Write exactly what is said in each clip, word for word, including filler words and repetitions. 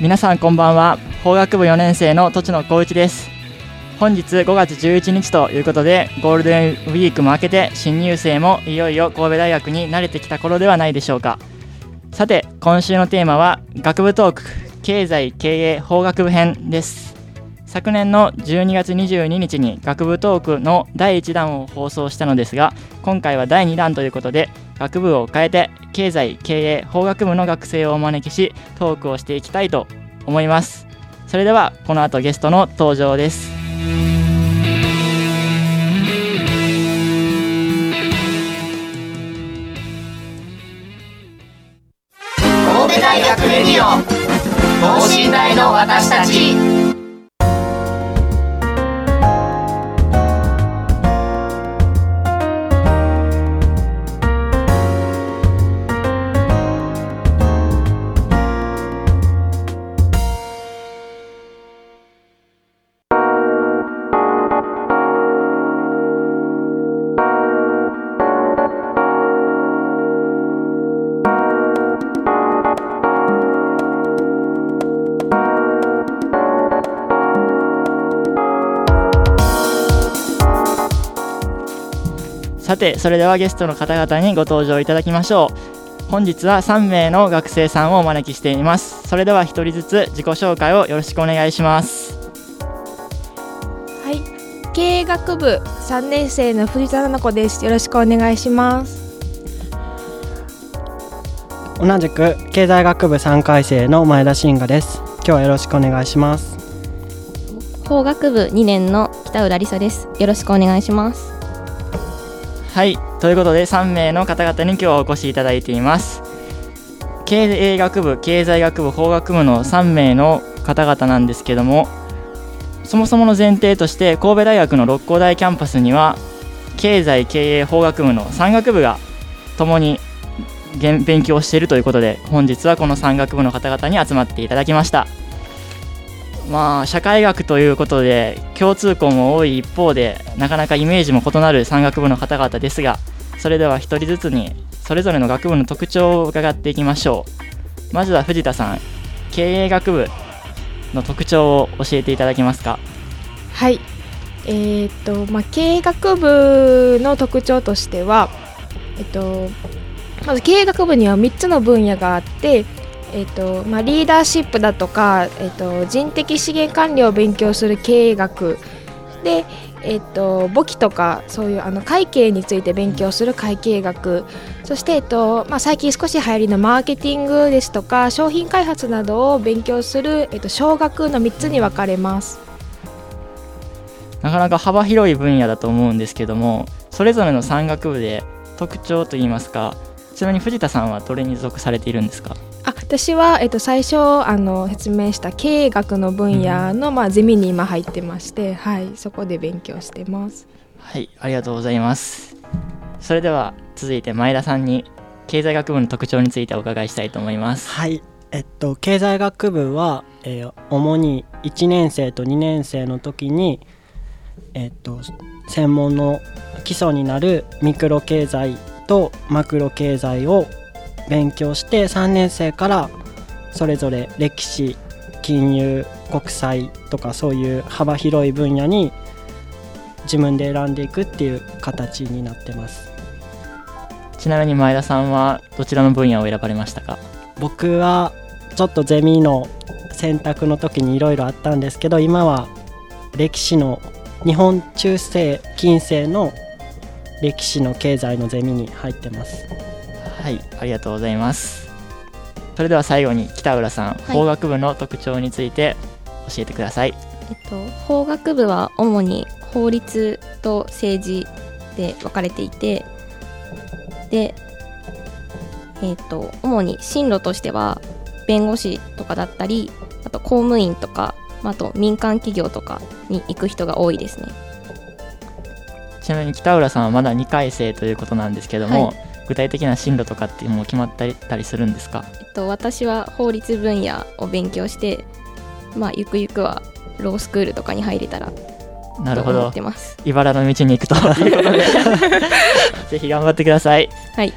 皆さんこんばんは。法学部よねん生の栃野光一です。本日ごがつじゅういちにちということで、ゴールデンウィークも明けて新入生もいよいよ神戸大学に慣れてきた頃ではないでしょうか。さて、今週のテーマは学部トーク経済経営法学部編です。昨年のじゅうにがつにじゅうににちに学部トークのだいいちだんを放送したのですが、今回はだいにだんということで、学部を変えて経済経営法学部の学生をお招きしトークをしていきたいと思います。それではこの後ゲストの登場です。神戸大学レディオ、等身大の私たち。さて、それではゲストの方々にご登場いただきましょう。本日はさんめいの学生さんをお招きしています。それではひとりずつ自己紹介をよろしくお願いします。はい、経営学部さんねん生の藤田七子です。よろしくお願いします。同じく経済学部さんかい生の前田真雅です。今日はよろしくお願いします。法学部にねんの北浦理沙です。よろしくお願いします。はい、ということでさんめいの方々に今日はお越しいただいています。経営学部、経済学部、法学部のさんめいの方々なんですけども、そもそもの前提として神戸大学の六甲台キャンパスには経済経営法学部のさん学部が共に勉強しているということで、本日はこのさん学部の方々に集まっていただきました。まあ、社会学ということで共通項も多い一方で、なかなかイメージも異なる山岳部の方々ですが、それでは一人ずつにそれぞれの学部の特徴を伺っていきましょう。まずは藤田さん、経営学部の特徴を教えていただけますか。はい、えーっとまあ、経営学部の特徴としては、えっと、まず経営学部にはみっつの分野があって、えーとまあ、リーダーシップだとか、えーと人的資源管理を勉強する経営学で、えーと簿記とかそういうあの会計について勉強する会計学、そして、えーとまあ、最近少し流行りのマーケティングですとか商品開発などを勉強する、えーと商学のみっつに分かれます。なかなか幅広い分野だと思うんですけども、それぞれのさん学部で特徴といいますか、ちなみに藤田さんはどれに属されているんですか。あ、私は、えっと、最初あの説明した経営学の分野の、うんまあ、ゼミに今入ってまして、はい、そこで勉強してます。はい、ありがとうございます。それでは続いて前田さんに経済学部の特徴についてお伺いしたいと思います。はい、えっと、経済学部は、えー、主にいちねん生とにねん生の時に、えっと、専門の基礎になるミクロ経済とマクロ経済を勉強して、さんねん生からそれぞれ歴史、金融、国際とかそういう幅広い分野に自分で選んでいくっていう形になってます。ちなみに前田さんはどちらの分野を選ばれましたか。僕はちょっとゼミの選択の時にいろいろあったんですけど、今は歴史の日本中世近世の歴史の経済のゼミに入ってます。はい、ありがとうございます。それでは最後に北浦さん、はい、法学部の特徴について教えてください。えっと、法学部は主に法律と政治で分かれていて、で、えっと、主に進路としては弁護士とかだったり、あと公務員とか、あと民間企業とかに行く人が多いですね。ちなみに北浦さんはまだにかい生ということなんですけども、はい、具体的な進路とかってもう決まったりたりするんですか？えっと、私は法律分野を勉強して、まあ、ゆくゆくはロースクールとかに入れたらなるほどと思ってます。茨の道に行くということでぜひ頑張ってください。はい、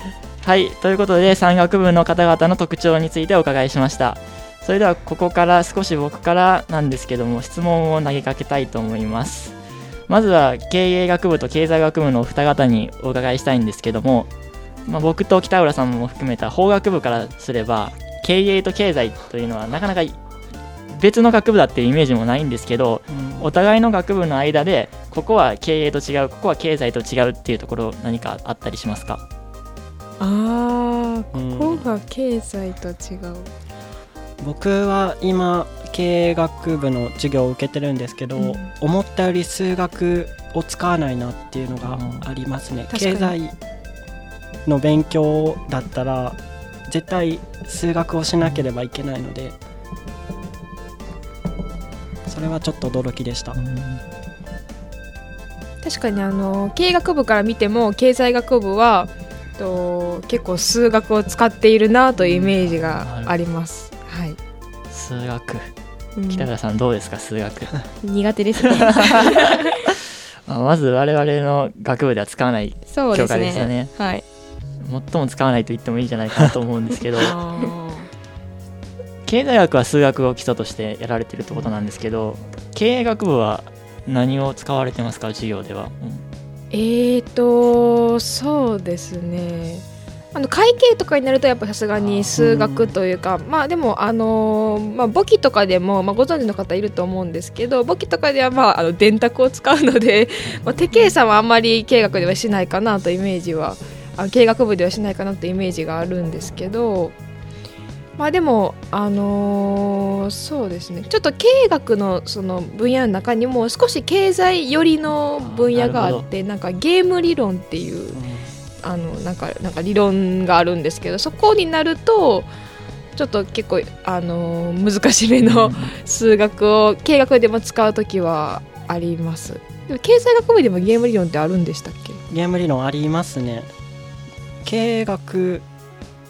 はい、ということで山岳部の方々の特徴についてお伺いしました。それではここから少し僕からなんですけども、質問を投げかけたいと思います。まずは経営学部と経済学部のお二方にお伺いしたいんですけども、まあ、僕と北浦さんも含めた法学部からすれば経営と経済というのはなかなか別の学部だっていうイメージもないんですけど、うん、お互いの学部の間でここは経営と違う、ここは経済と違うっていうところ何かあったりしますか？あー、ここが経済と違う、うん、僕は今経営学部の授業を受けてるんですけど、うん、思ったより数学を使わないなっていうのがありますね、うん、経済の勉強だったら絶対数学をしなければいけないので、それはちょっと驚きでした。確かにあの経営学部から見ても経済学部はと結構数学を使っているなというイメージがあります、はい、数学、北浦さんどうですか？数学苦手ですねまず我々の学部では使わない教科ですよ ね, すね、はい、最も使わないと言ってもいいんじゃないかなと思うんですけど経済学は数学を基礎としてやられてるってことなんですけど、経営学部は何を使われてますか？授業では、うん、えーとそうですね、あの会計とかになるとやっぱさすがに数学というか、あ、うん、まあでもあの、まあ、簿記とかでも、まあ、ご存知の方いると思うんですけど、簿記とかではまああの電卓を使うのでまあ手計算はあんまり経営学ではしないかなとイメージはあの経営学部ではしないかなとイメージがあるんですけど、まあでもあのー、そうですね、ちょっと経営学のその分野の中にも少し経済寄りの分野があって、なんかゲーム理論っていうあのなんかなんか理論があるんですけど、そこになるとちょっと結構あのー、難しめの数学を経営学でも使うときはあります。でも経済学部でもゲーム理論ってあるんでしたっけ？ゲーム理論ありますね。経営学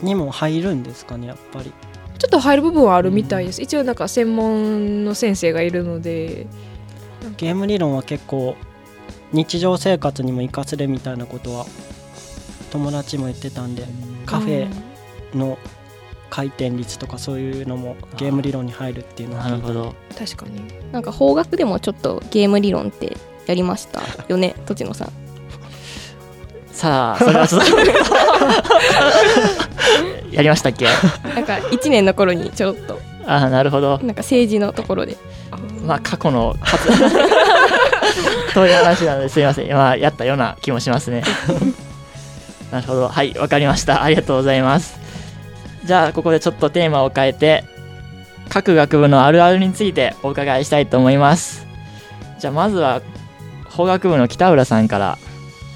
にも入るんですかね？やっぱりちょっと入る部分はあるみたいです、うん、一応なんか専門の先生がいるので。ゲーム理論は結構日常生活にも活かせるみたいなことは友達も言ってたんで、カフェの回転率とかそういうのもゲーム理論に入るっていうのは、なるほど、確かになんか法学でもちょっとゲーム理論ってやりましたよね栃野さんさあそれは続けてやりましたっけ？なんかいちねんの頃にちょっとあ、なるほど、なんか政治のところで、まあ過去のそういう話なのですいません、まあ、やったような気もしますねなるほど、はい、わかりました、ありがとうございます。じゃあここでちょっとテーマを変えて各学部のあるあるについてお伺いしたいと思います。じゃあまずは法学部の北浦さんから、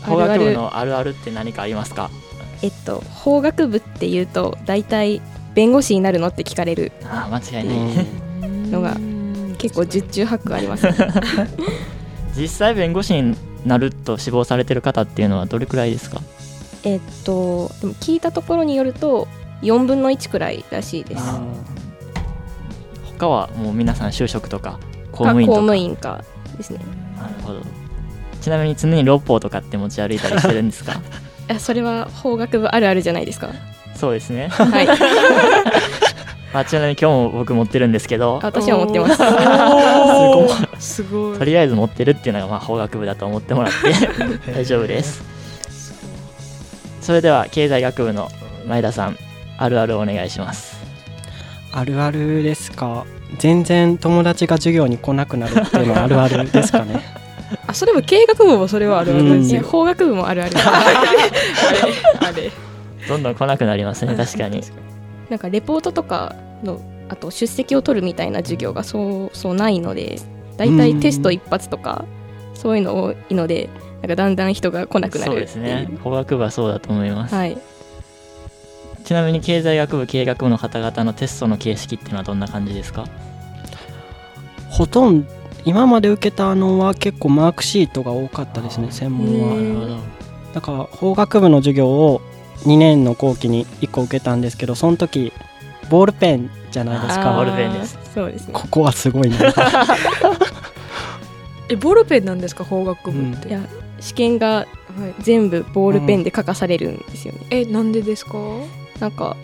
法学部のあるあるって何かありますか？えっと、法学部っていうと大体弁護士になるのって聞かれる、ああ間違いないのが結構十中八九あります、ね、実際弁護士になると志望されてる方っていうのはどれくらいですか？えっとでも聞いたところによるとよんぶんのいちくらいらしいです。他はもう皆さん就職とか公務員とか公務員かですね。なるほど。ちなみに常に六法とかって持ち歩いたりしてるんですか？いや、それは法学部あるあるじゃないですか。そうですね、はいまあ、ちなみに今日も僕持ってるんですけど、私は持ってますすごい、すごいとりあえず持ってるっていうのがまあ法学部だと思ってもらって大丈夫ですそれでは経済学部の前田さん、あるあるお願いします。あるあるですか？全然友達が授業に来なくなるっていうのはあるあるですかねあ、それも経営学部もそれはあるある、うん、いや法学部もあるあるあれあれどんどん来なくなりますね。確かになんかレポートとかのあと出席を取るみたいな授業がそうそうないので、だいたいテスト一発とかそういうの多いので、なんかだんだん人が来なくなる。そうですね、法学部はそうだと思います、はい。ちなみに経済学部経営学部の方々のテストの形式っていうのはどんな感じですか？ほとんど今まで受けたのは結構マークシートが多かったですね、専門は。だから法学部の授業をにねんの後期にいっこ受けたんですけど、その時ボールペンじゃないですか。ボールペンです。そうですね。ここはすごいねえ、ボールペンなんですか法学部って、うん、いや試験が全部ボールペンで書かされるんですよね、うん、え、なんでですか？なんか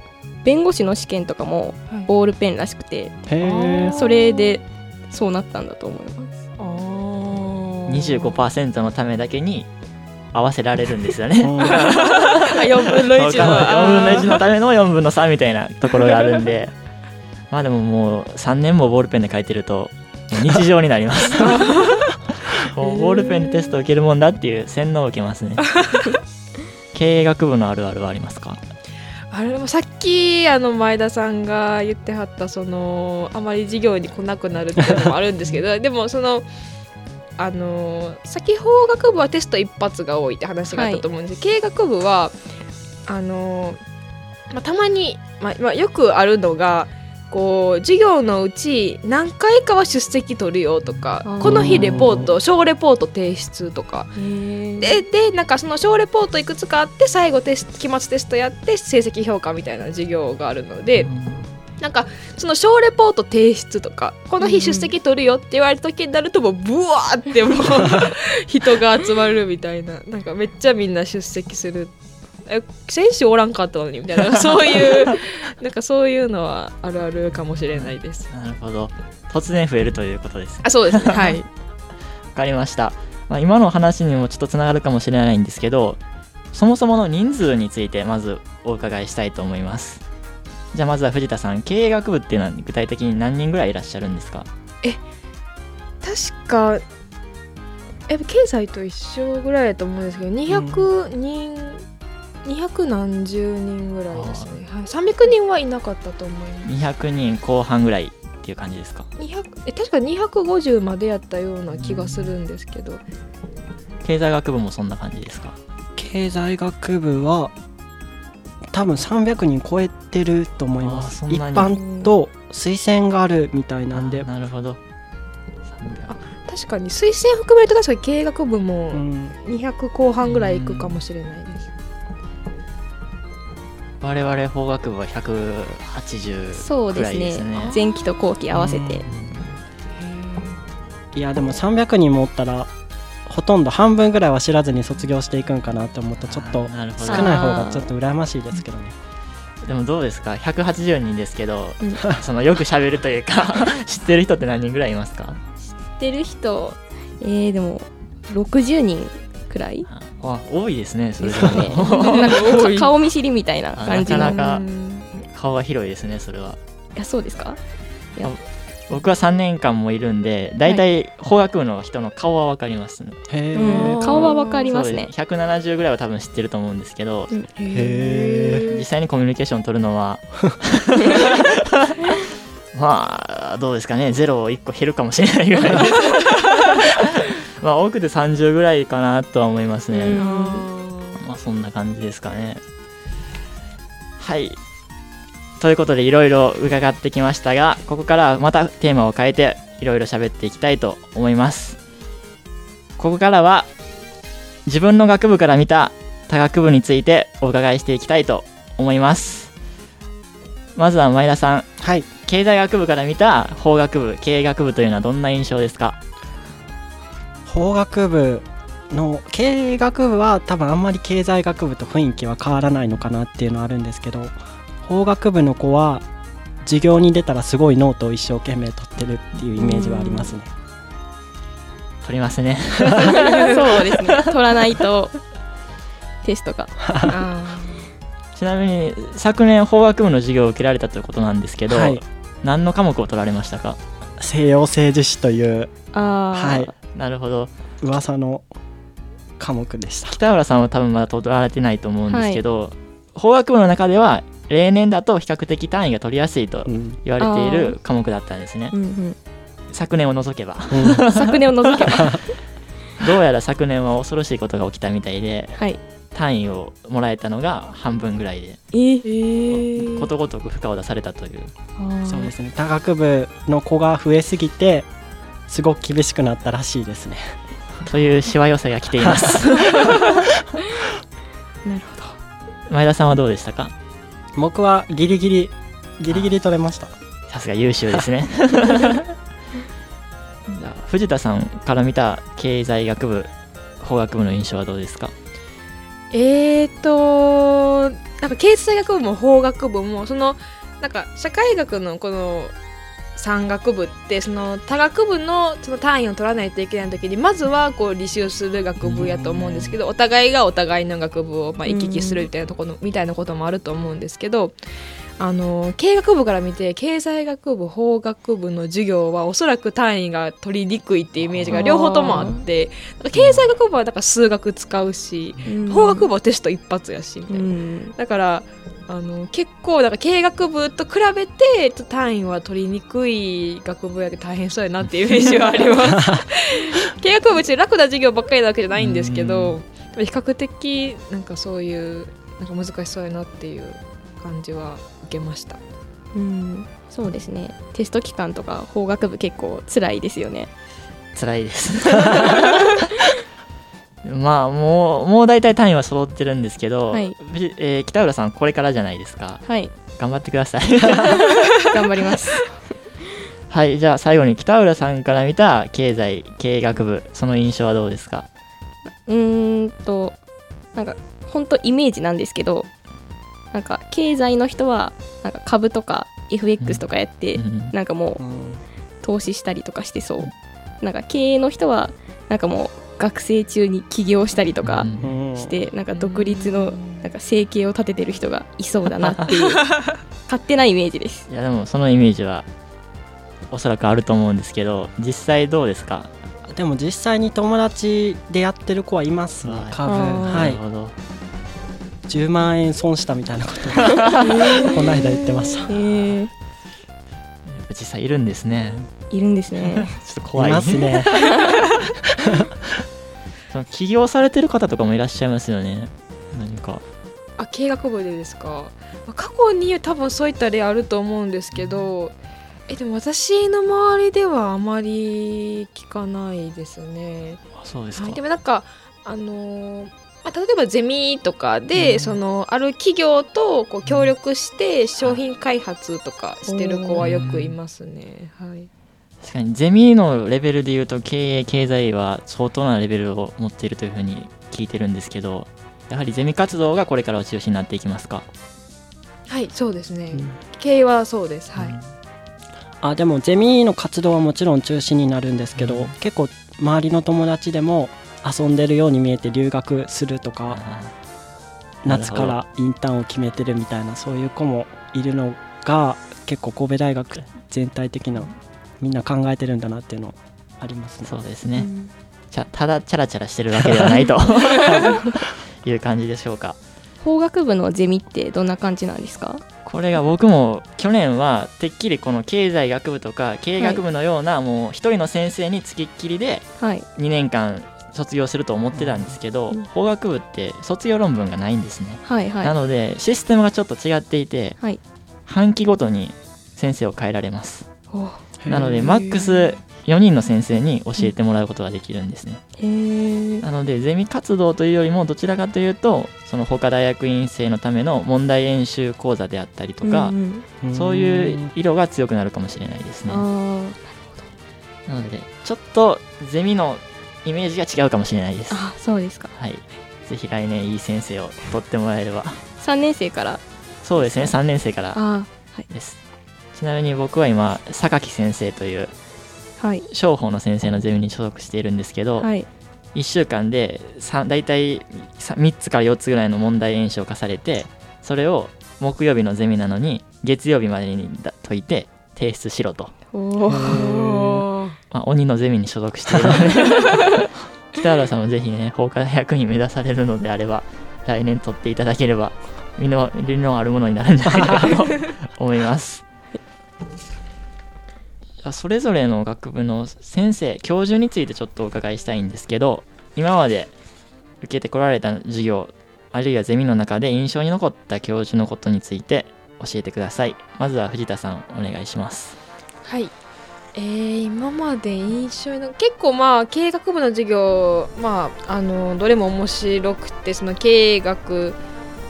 弁護士の試験とかもボールペンらしくて、はい、それでそうなったんだと思います。あ にじゅうごパーセント のためだけに合わせられるんですよねよんぶんのいちのよんぶんのいちのためのよんぶんのさんみたいなところがあるんでまあでももうさんねんもボールペンで書いてると日常になりますボールペンでテスト受けるもんだっていう洗脳を受けますね経営学部のあるあるはありますか？あれもさっきあの前田さんが言ってはったそのあまり授業に来なくなるっていうのもあるんですけどでもそのあの先法学部はテスト一発が多いって話があったと思うんですけど、はい、経営学部はあの、まあ、たまに、まあまあ、よくあるのがこう授業のうち何回かは出席取るよとか、この日レポート小レポート提出とか で, でなんかその小レポートいくつかあって最後テス期末テストやって成績評価みたいな授業があるので、なんかその小レポート提出とかこの日出席取るよって言われた時になるともうブワーってもう人が集まるみたいな、なんかめっちゃみんな出席する、え選手おらんかったのにみたいなそういうなんかそういうのはあるあるかもしれないです。なるほど、突然増えるということです。あ、そうですね、はい、わかりました、まあ、今の話にもちょっとつながるかもしれないんですけど、そもそもの人数についてまずお伺いしたいと思います。じゃあまずは藤田さん、経営学部っていうのは具体的に何人ぐらいいらっしゃるんですか？え、確かえ経済と一緒ぐらいだと思うんですけどにひゃくにん、うんにひゃくなんじゅうにんぐらいですね、はい、さんびゃくにんはいなかったと思います。にひゃくにんこう半ぐらいっていう感じですか？にひゃくえ確かにひゃくごじゅうまでやったような気がするんですけど、うん、経済学部もそんな感じですか？経済学部は多分さんびゃくにん超えてると思います。一般と推薦があるみたいなんで。なるほど、あ、確かに推薦含めると確かに経営学部もにひゃくこうはんぐらいいくかもしれないです、うんうん。我々法学部はひゃくはちじゅうくらいですね。そうですね、前期と後期合わせて。いやでもさんびゃくにんもおったらほとんど半分ぐらいは知らずに卒業していくんかなって思うとちょっと少ない方がちょっと羨ましいですけどね。でもどうですか、ひゃくはちじゅうにんですけどそのよく喋るというか知ってる人って何人ぐらいいますか？知ってる人えー、でもろくじゅうにんくらい。あ、多いですね、それでねなんか顔見知りみたいな感じの。なかなか顔が広いですね、それは。いや、そうですか？いや僕はさんねんかんもいるんでだいたい法学部の人の顔は分かりますね、はい、へー、顔は分かりますね。ひゃくななじゅうぐらいは多分知ってると思うんですけど、うん、へー、実際にコミュニケーション取るのはまあどうですかね、ゼロをいっこ減るかもしれないぐらいですまあ多くてさんじゅうぐらいかなとは思いますね。まあそんな感じですかね。はい、ということでいろいろ伺ってきましたが、ここからはまたテーマを変えていろいろ喋っていきたいと思います。ここからは自分の学部から見た他学部についてお伺いしていきたいと思います。まずは前田さん、はい、経済学部から見た法学部経営学部というのはどんな印象ですか？法学部の経営学部は多分あんまり経済学部と雰囲気は変わらないのかなっていうのはあるんですけど、法学部の子は授業に出たらすごいノートを一生懸命取ってるっていうイメージはありますね。取りますねそうですね、取らないとテストがあちなみに昨年法学部の授業を受けられたということなんですけど、はい、何の科目を取られましたか？西洋政治史という、あ、はい、なるほど。噂の科目でした。北浦さんは多分まだ取られてないと思うんですけど、はい、法学部の中では例年だと比較的単位が取りやすいと言われている科目だったんですね、うんうん、昨年を除けば、うん、昨年を除けばどうやら昨年は恐ろしいことが起きたみたいで、はい、単位をもらえたのが半分ぐらいで、えー、ことごとく負荷を出されたという。あ、そうですね、他学部の子が増えすぎてすごく厳しくなったらしいですねというしわ寄せが来ていますなるほど。前田さんはどうでしたか？僕はギリギリギリギリ取れました。さすが優秀ですね藤田さんから見た経済学部法学部の印象はどうですか？えーとなんか経済学部も法学部もそのなんか社会学のこの三学部ってその他学部 の, その単位を取らないといけない時にまずはこう履修する学部やと思うんですけど、お互いがお互いの学部をまあ行き来するみたいなところみたいなこともあると思うんですけど、あの経営学部から見て経済学部法学部の授業はおそらく単位が取りにくいっていうイメージが両方ともあって、経済学部はだから数学使うし、う法学部はテスト一発やしみたいな、だからあの結構だから経営学部と比べて単位は取りにくい学部やけど大変そうやなっていうイメージはあります経営学部って楽な授業ばっかりなわけじゃないんですけど、比較的なんかそういうなんか難しそうやなっていう感じは受けました。うん、そうですね。テスト期間とか法学部結構辛いですよね。辛いですまあもうもう大体単位は揃ってるんですけど、はい、えー、北浦さんこれからじゃないですか。はい。頑張ってください頑張りますはい、じゃあ最後に北浦さんから見た経済経営学部その印象はどうですか？うーんとなんか本当イメージなんですけど、なんか経済の人はなんか株とか エフエックス とかやってなんかもう投資したりとかしてそう。なんか経営の人はなんかもう学生中に起業したりとかしてなんか独立のなんか生計を立ててる人がいそうだなっていう勝手なイメージです。いやでもそのイメージはおそらくあると思うんですけど実際どうですか？でも実際に友達でやってる子はいますね。株、はい、なるほど。じゅうまんえん損したみたいなことをこの間言ってました。えー、やっぱ実際いるんですね。いるんですねちょっと怖いですねその起業されてる方とかもいらっしゃいますよね。何かあ経営学部でですか？過去に多分そういった例あると思うんですけど、えでも私の周りではあまり聞かないですね。あそうですか。でもなんかあのー例えばゼミとかで、うん、そのある企業とこう協力して商品開発とかしてる子はよくいますね。はい、確かにゼミのレベルでいうと経営経済は相当なレベルを持っているというふうに聞いてるんですけど、やはりゼミ活動がこれからお中心になっていきますか？はいそうですね、うん、経営はそうです、はい、うん、あでもゼミの活動はもちろん中心になるんですけど、うん、結構周りの友達でも遊んでるように見えて留学するとか夏からインターンを決めてるみたいなそういう子もいるのが結構神戸大学全体的なみんな考えてるんだなっていうのありますね。そうですね、うん、じゃただチャラチャラしてるわけではないという感じでしょうか。法学部のゼミってどんな感じなんですか？これが僕も去年はてっきりこの経済学部とか経営学部のようなもう一人の先生につきっきりでにねんかん卒業すると思ってたんですけど、うん、法学部って卒業論文がないんですね。はいはい、なのでシステムがちょっと違っていて、はい、半期ごとに先生を変えられます。なのでマックスよにんの先生に教えてもらうことができるんですね。へなのでゼミ活動というよりもどちらかというとその他大学院生のための問題演習講座であったりとか、うんうん、そういう色が強くなるかもしれないですね。あなるほど。なのでちょっとゼミのイメージが違うかもしれないです。あそうですか、はい、ぜひ来年いい先生を取ってもらえればさんねん生からそうですねさんねん生からです。はい、ちなみに僕は今榊先生という商法の先生のゼミに所属しているんですけど、はい、いっしゅうかんでだいたいみっつからよっつぐらいの問題演習を課されてそれを木曜日のゼミなのに月曜日までに解いて提出しろと。おまあ、鬼のゼミに所属しているので北原さんもぜひね、法科大学に目指されるのであれば来年取っていただければ身の理論あるものになるんじゃないかなと思います。それぞれの学部の先生、教授についてちょっとお伺いしたいんですけど、今まで受けてこられた授業あるいはゼミの中で印象に残った教授のことについて教えてください。まずは藤田さんお願いします。はい、えー、今まで印象の結構まあ経営学部の授業、まあ、あのどれも面白くて、その経営学、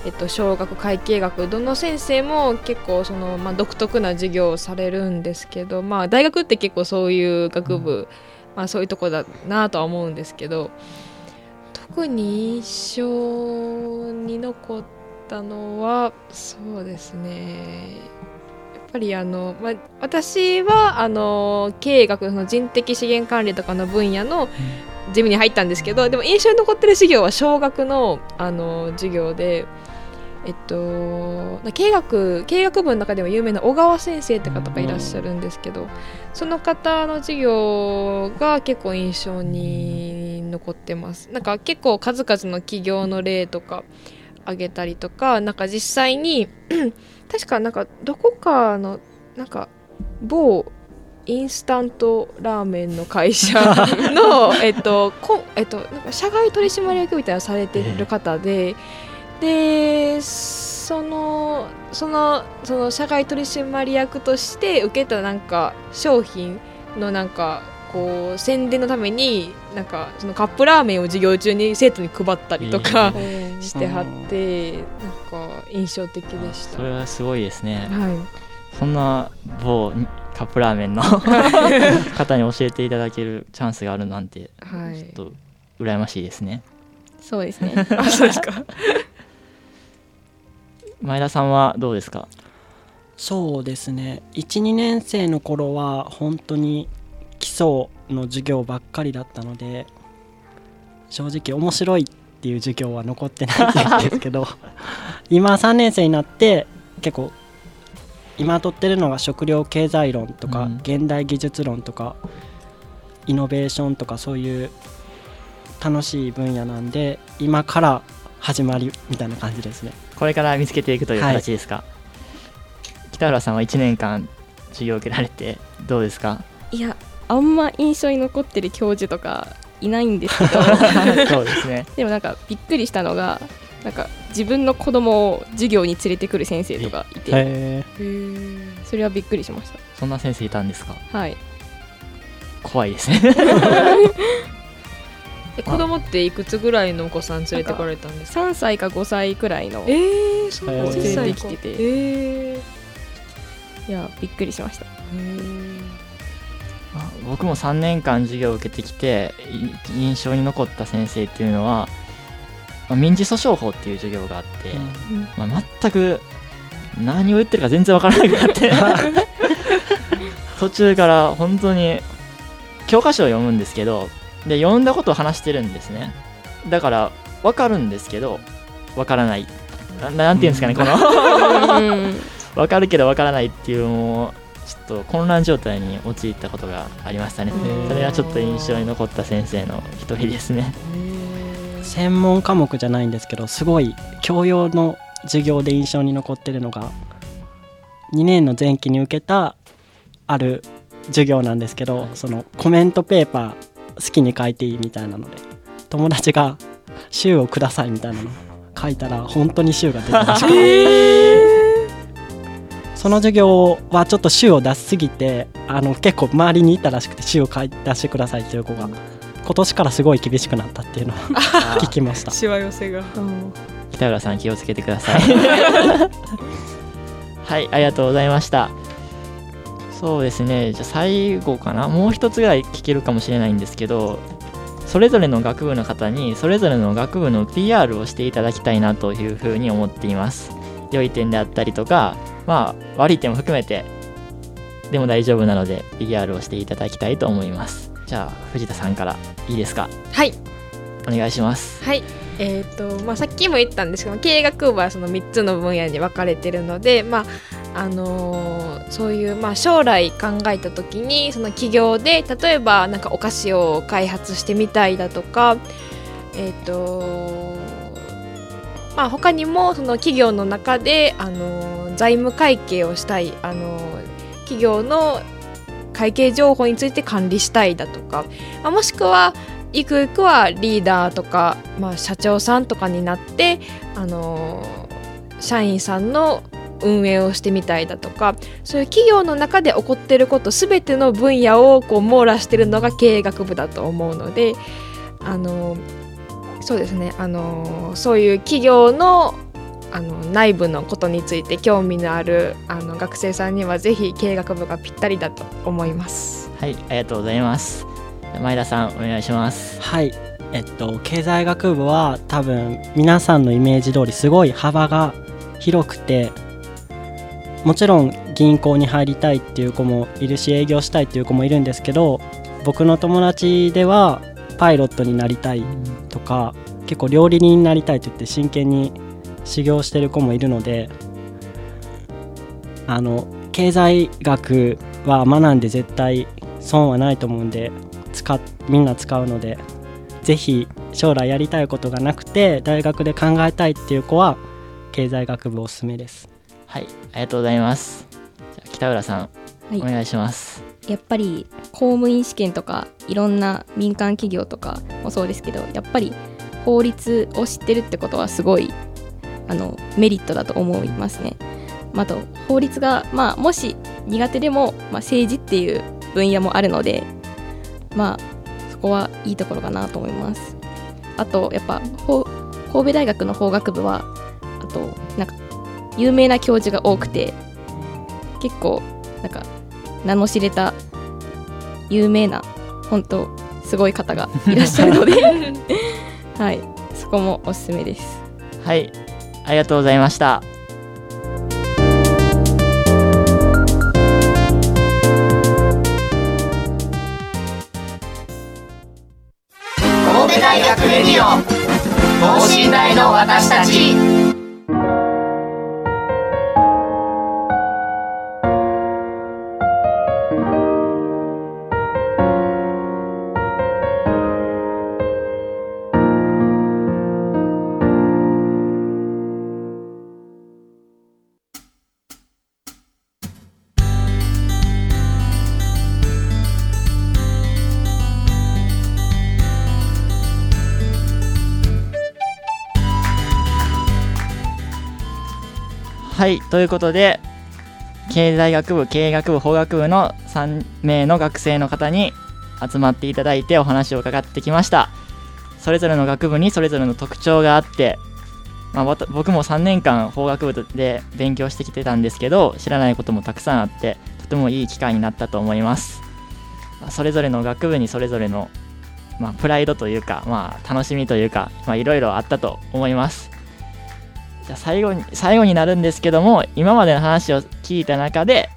えっと、小学会計学、どの先生も結構その、まあ、独特な授業をされるんですけど、まあ、大学って結構そういう学部、うんまあ、そういうとこだなとは思うんですけど、特に印象に残ったのはそうですね、やっぱりあの、まあ、私はあの経営学の人的資源管理とかの分野の、うんゼミに入ったんですけど、でも印象に残ってる授業は小学 の, あの授業で、えっと、経営学経営学部の中でも有名な小川先生って方がいらっしゃるんですけど、その方の授業が結構印象に残ってます。なんか結構数々の企業の例とか挙げたりとか、なんか実際に確 か, なんかどこかのなんか某インスタントラーメンの会社のえっとこえっとなんか社外取締役みたいなのされている方で、でそのそのその社外取締役として受けたなんか商品のなんかこう宣伝のためになんかそのカップラーメンを授業中に生徒に配ったりとかしてはってなんか印象的でした。それはすごいですね、はい、そんな某カップラーメンの方に教えていただけるチャンスがあるなんて、はい、ちょっと羨ましいですね。そうですね。あ、そうですか。前田さんはどうですか。そうですね、 いち,に 年生の頃は本当に基礎の授業ばっかりだったので、正直面白いっていう授業は残ってないんですけど今さんねん生になって結構今取ってるのが食料経済論とか、うん、現代技術論とかイノベーションとかそういう楽しい分野なんで、今から始まりみたいな感じですね。これから見つけていくという形ですか、はい、北浦さんはいちねんかん授業を受けられてどうですか。いや、あんま印象に残ってる教授とかいないんですけどそうですね。でもなんかびっくりしたのがなんか自分の子供を授業に連れてくる先生とかいて、へー、それはびっくりしました。そんな先生いたんですか。はい、怖いですねえ、子供っていくつぐらいのお子さん連れてこられたんですか。さんさいかごさいくらいの、えー、そんな小さい子連れてきてて、えー、いやびっくりしました。へー、あ、僕もさんねんかん授業を受けてきて印象に残った先生っていうのは民事訴訟法っていう授業があって、うんうんまあ、全く何を言ってるか全然わからなくなって途中から本当に教科書を読むんですけど、で読んだことを話してるんですね。だからわかるんですけどわからない な, なんていうんですかね、うん、このわかるけどわからないっていうもうちょっと混乱状態に陥ったことがありましたね。それはちょっと印象に残った先生の一人ですね。専門科目じゃないんですけど、すごい教養の授業で印象に残ってるのがにねんの前期に受けたある授業なんですけど、そのコメントペーパー好きに書いていいみたいなので、友達が週をくださいみたいなの書いたら本当に週が出たらしくてその授業はちょっと週を出しすぎて、あの結構周りにいたらしくて、週を書い出してくださいという子が今年からすごい厳しくなったっていうのを聞きました。しわ寄せが、うん、北浦さん気をつけてくださいはい、ありがとうございました。そうですね、じゃあ最後かな、もう一つぐらい聞けるかもしれないんですけど、それぞれの学部の方にそれぞれの学部の ピーアール をしていただきたいなというふうに思っています。良い点であったりとか、まあ悪い点も含めてでも大丈夫なので ピーアール をしていただきたいと思います。じゃあ藤田さんからいいですか。はい、お願いします。はい、えーとまあ、さっきも言ったんですけど、経営学部はそのみっつの分野に分かれているので、まああのー、そういう、まあ、将来考えた時にその企業で例えばなんかお菓子を開発してみたいだとか、えーとまあ、他にもその企業の中で、あのー、財務会計をしたい、あのー、企業の会計情報について管理したいだとか、まあ、もしくはゆくゆくはリーダーとか、まあ、社長さんとかになって、あのー、社員さんの運営をしてみたいだとか、そういう企業の中で起こっていることすべての分野をこう網羅しているのが経営学部だと思うので、あのそうですね、あのそういう企業の、あの内部のことについて興味のあるあの学生さんにはぜひ経営学部がぴったりだと思います。はい、ありがとうございます。前田さん、お願いします。はい、えっと、経済学部は多分皆さんのイメージ通りすごい幅が広くて、もちろん銀行に入りたいっていう子もいるし、営業したいっていう子もいるんですけど、僕の友達ではパイロットになりたいとか、結構料理人になりたいと言って真剣に修行してる子もいるので、あの経済学は学んで絶対損はないと思うんで、使みんな使うので、ぜひ将来やりたいことがなくて大学で考えたいっていう子は経済学部おすすめです。はい、ありがとうございます。じゃあ北浦さん、はい、お願いします。やっぱり公務員試験とかいろんな民間企業とかもそうですけど、やっぱり法律を知ってるってことはすごいあのメリットだと思いますね。あと法律が、まあ、もし苦手でも、まあ、政治っていう分野もあるので、まあ、そこはいいところかなと思います。あとやっぱ神戸大学の法学部はあとなんか有名な教授が多くて、結構なんか名の知れた有名な本当すごい方がいらっしゃるので、はい、そこもおすすめです。はい、ありがとうございました。神戸大学レディオ、等身大の私たち。はい、ということで経済学部、経営学部、法学部のさんめいの学生の方に集まっていただいてお話を伺ってきました。それぞれの学部にそれぞれの特徴があって、まあ、僕もさんねんかん法学部で勉強してきてたんですけど、知らないこともたくさんあって、とてもいい機会になったと思います。それぞれの学部にそれぞれの、まあ、プライドというか、まあ、楽しみというか、まあ、いろいろあったと思います。じゃあ最後に、最後になるんですけども、今までの話を聞いた中で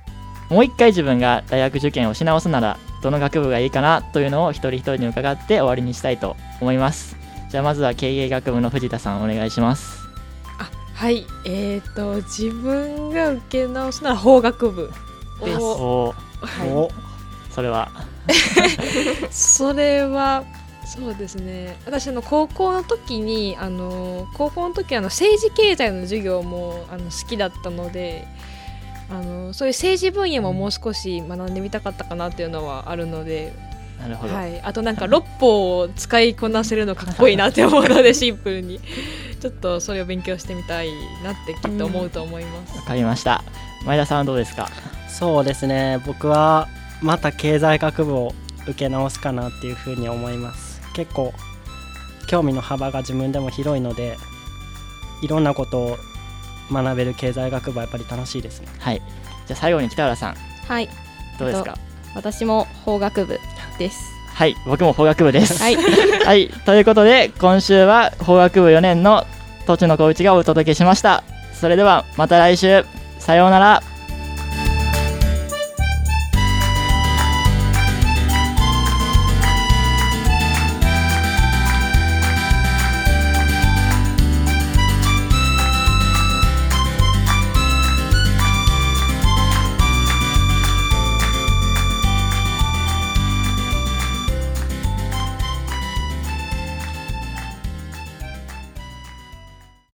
もう一回自分が大学受験をし直すならどの学部がいいかなというのを一人一人に伺って終わりにしたいと思います。じゃあまずは経営学部の藤田さん、お願いします。あ、はい、えーと自分が受け直すなら法学部です。おお、はい、それはそれはそうですね、私あの高校の時にあの高校の時あの政治経済の授業もあの好きだったので、あのそういう政治分野ももう少し学んでみたかったかなというのはあるので。なるほど、はい、あとなんか六法を使いこなせるのかっこいいなって思うのでシンプルにちょっとそれを勉強してみたいなってきっと思うと思います。わかりました。前田さんはどうですか？そうですね、僕はまた経済学部を受け直すかなっていうふうに思います。結構興味の幅が自分でも広いので、いろんなことを学べる経済学部はやっぱり楽しいですね。はい、じゃあ最後に北浦さん、はい、どうですか？私も法学部です。はい、僕も法学部です、はいはい、ということで今週は法学部よねんの栃野幸一がお届けしました。それではまた来週、さようなら。